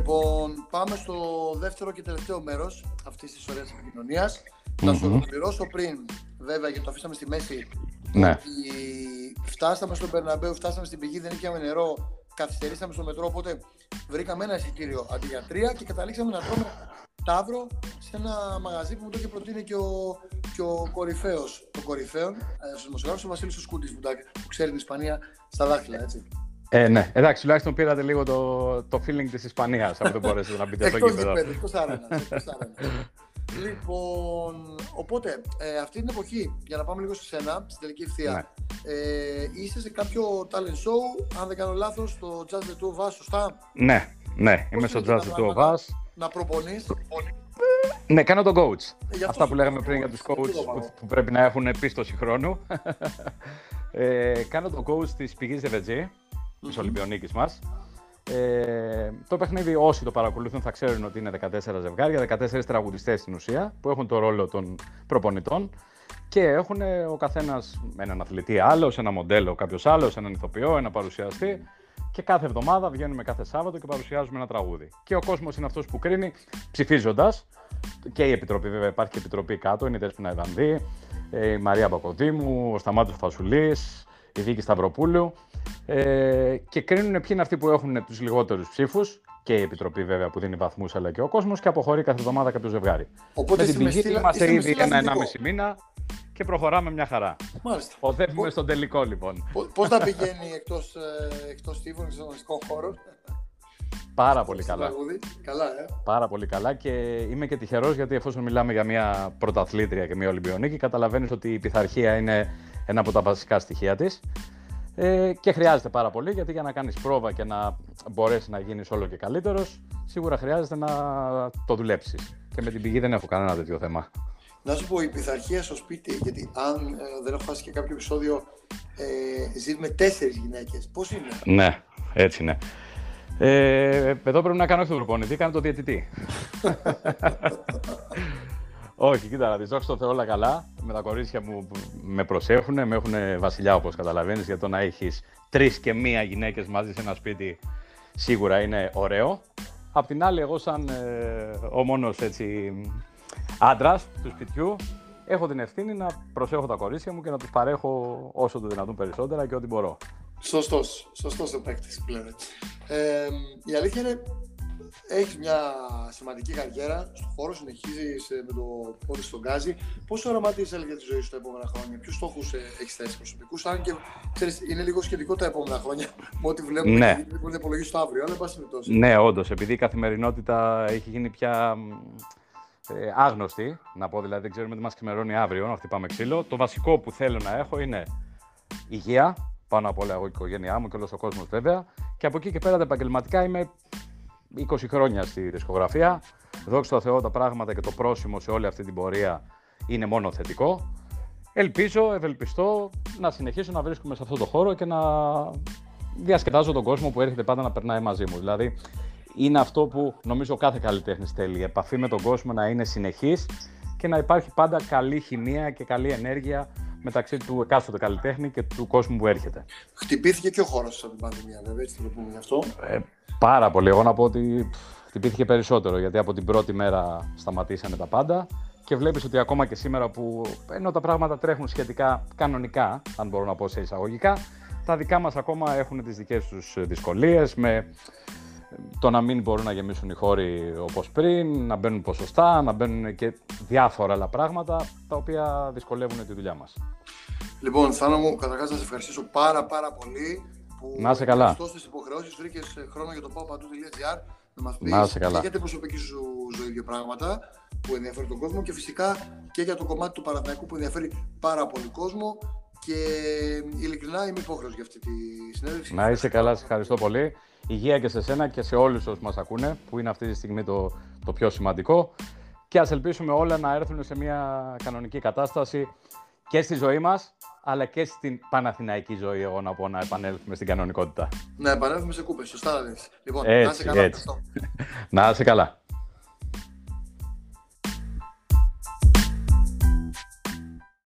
Λοιπόν, πάμε στο δεύτερο και τελευταίο μέρος αυτής της ωραίας επικοινωνίας. Θα σου ολοκληρώσω πριν, βέβαια, γιατί το αφήσαμε στη μέση. Ναι. Φτάσαμε στον Μπερναμπέου, φτάσαμε στην πηγή, δεν ήπιαμε νερό, καθυστερήσαμε στο μετρό. Οπότε βρήκαμε ένα εισιτήριο αντί για τρία και καταλήξαμε να τρώμε ταύρο σε ένα μαγαζί που μου το είχε προτείνει και ο κορυφαίος των κορυφαίων δημοσιογράφος, ο Βασίλης Σκούντης, που ξέρει την Ισπανία στα δάχτυλα, έτσι. Ναι, εντάξει, τουλάχιστον πήρατε λίγο το feeling της Ισπανίας, αυτό μπορέσετε να μπείτε στο γήπεδο. Εκτός άρενα. Λοιπόν, οπότε, αυτή την εποχή, για να πάμε λίγο σε σένα, στην τελική ευθεία, είσαι σε κάποιο talent show, αν δεν κάνω λάθος, στο Just the Two of Us, σωστά? Ναι, είμαι στο Just the Two of Us. Να προπονείς. Ναι, κάνω τον coach. Αυτά που λέγαμε πριν για τους coach που πρέπει να έχουν επίστοση χρόνου. Κάνω τον coach της πηγής DVG, της Ολυμπιονίκης μας. Το παιχνίδι, όσοι το παρακολουθούν, θα ξέρουν ότι είναι 14 ζευγάρια, 14 τραγουδιστές στην ουσία, που έχουν το ρόλο των προπονητών και έχουν ο καθένας έναν αθλητή άλλος, ένα μοντέλο κάποιος άλλος, έναν ηθοποιό, ένα παρουσιαστή. Και κάθε εβδομάδα βγαίνουμε κάθε Σάββατο και παρουσιάζουμε ένα τραγούδι. Και ο κόσμος είναι αυτός που κρίνει, ψηφίζοντας. Και η επιτροπή, βέβαια, υπάρχει και η επιτροπή κάτω, είναι η Δέσποινα Βανδή, η Μαρία Μπακοδήμου, ο Σταμάτης Φασουλής, η Δίκη Σταυροπούλου. Και κρίνουν ποιοι είναι αυτοί που έχουν τους λιγότερους ψήφους. Και η επιτροπή, βέβαια, που δίνει βαθμούς, αλλά και ο κόσμος. Και αποχωρεί κάθε εβδομάδα κάποιο ζευγάρι. Οπότε στην πηγή είμαστε ήδη ένα-ενάμιση μήνα. Και προχωράμε μια χαρά. Μάλιστα. Οδεύουμε στον τελικό, λοιπόν. Πώς θα πηγαίνει εκτός στίβων και στον αγωνιστικό χώρο? Πάρα πολύ καλά. Πάρα πολύ καλά, και είμαι και τυχερός, γιατί εφόσον μιλάμε για μια πρωταθλήτρια και μια Ολυμπιονίκη, καταλαβαίνεις ότι η πειθαρχία είναι ένα από τα βασικά στοιχεία της. Και χρειάζεται πάρα πολύ, γιατί για να κάνεις πρόβα και να μπορέσεις να γίνεις όλο και καλύτερος, σίγουρα χρειάζεται να το δουλέψεις. Και με την πηγή δεν έχω κανένα τέτοιο θέμα. Να σου πω, η πειθαρχία στο σπίτι, γιατί αν δεν έχω χάσει και κάποιο επεισόδιο, ζει με 4 γυναίκες. Πώς είναι? Ναι, έτσι είναι. Εδώ πρέπει να κάνω όχι τον προπονητή, κάνω τον διαιτητή. Όχι, κοίτα να δεις, δόξα τω Θεώ, όλα καλά. Με τα κορίτσια μου με προσέχουν, με έχουν βασιλιά, όπως καταλαβαίνεις, γιατί το να έχεις 3 και 1 γυναίκες μαζί σε ένα σπίτι σίγουρα είναι ωραίο. Απ' την άλλη, εγώ σαν ο μόνος, έτσι, άντρας του σπιτιού, έχω την ευθύνη να προσέχω τα κορίτσια μου και να τους παρέχω όσο το δυνατόν περισσότερα και ό,τι μπορώ. Σωστός ο παίκτης πλέον. Η αλήθεια είναι, έχεις μια σημαντική καριέρα στον χώρο, συνεχίζεις με το πόδι στον γκάζι. Πόσο οραματίζεσαι για τη ζωή σου τα επόμενα χρόνια? Ποιους στόχους έχεις θέσει προσωπικούς? Αν και ξέρεις, είναι λίγο σχετικό τα επόμενα χρόνια με ό,τι βλέπουμε. Ναι. Και μπορεί να υπολογίσεις το αύριο, αλλά εν πάση περιπτώσει. Ναι, όντως, επειδή η καθημερινότητα έχει γίνει πια άγνωστη, να πω, δηλαδή δεν ξέρουμε τι μας ξημερώνει αύριο, να χτυπάμε ξύλο. Το βασικό που θέλω να έχω είναι υγεία, πάνω απ' όλα εγώ, η οικογένειά μου και όλος ο κόσμος, βέβαια. Και από εκεί και πέρα, τα επαγγελματικά, είμαι 20 χρόνια στη δισκογραφία. Δόξα τω Θεώ, τα πράγματα και το πρόσημο σε όλη αυτή την πορεία είναι μόνο θετικό. Ελπίζω, ευελπιστώ να συνεχίσω να βρίσκομαι σε αυτό το χώρο και να διασκεδάζω τον κόσμο που έρχεται πάντα να περνάει μαζί μου. Δηλαδή, είναι αυτό που νομίζω κάθε καλλιτέχνης θέλει. Η επαφή με τον κόσμο να είναι συνεχής και να υπάρχει πάντα καλή χημεία και καλή ενέργεια μεταξύ του εκάστοτε καλλιτέχνη και του κόσμου που έρχεται. Χτυπήθηκε και ο χώρος από την πανδημία, βέβαια, έτσι το πούμε γι' αυτό. Πάρα πολύ. Εγώ να πω ότι χτυπήθηκε περισσότερο, γιατί από την πρώτη μέρα σταματήσανε τα πάντα και βλέπεις ότι ακόμα και σήμερα, που ενώ τα πράγματα τρέχουν σχετικά κανονικά, αν μπορώ να πω σε εισαγωγικά, τα δικά μας ακόμα έχουν τις δικές τους δυσκολίες, με το να μην μπορούν να γεμίσουν οι χώροι όπως πριν, να μπαίνουν ποσοστά, να μπαίνουν και διάφορα άλλα πράγματα τα οποία δυσκολεύουν τη δουλειά μας. Λοιπόν, Θάνο μου, καταρχάς να σε ευχαριστήσω πάρα πολύ που στις υποχρεώσεις βρήκες χρόνο για το papato.gr να μας πεις και για την προσωπική σου ζωή δύο πράγματα που ενδιαφέρει τον κόσμο, και φυσικά και για το κομμάτι του Παναθηναϊκού που ενδιαφέρει πάρα πολύ κόσμο. Και ειλικρινά είμαι υπόχρεος για αυτή τη συνέντευξη. Να είσαι καλά, σας ευχαριστώ πολύ. Υγεία και σε σένα και σε όλους όσους μας ακούνε, που είναι αυτή τη στιγμή το πιο σημαντικό. Και ας ελπίσουμε όλα να έρθουν σε μια κανονική κατάσταση και στη ζωή μας, αλλά και στην παναθηναϊκή ζωή, εγώ να πω, να επανέλθουμε στην κανονικότητα. Να επανέλθουμε σε κούπες, σωστά. Λοιπόν, να είσαι καλά. Να είσαι καλά.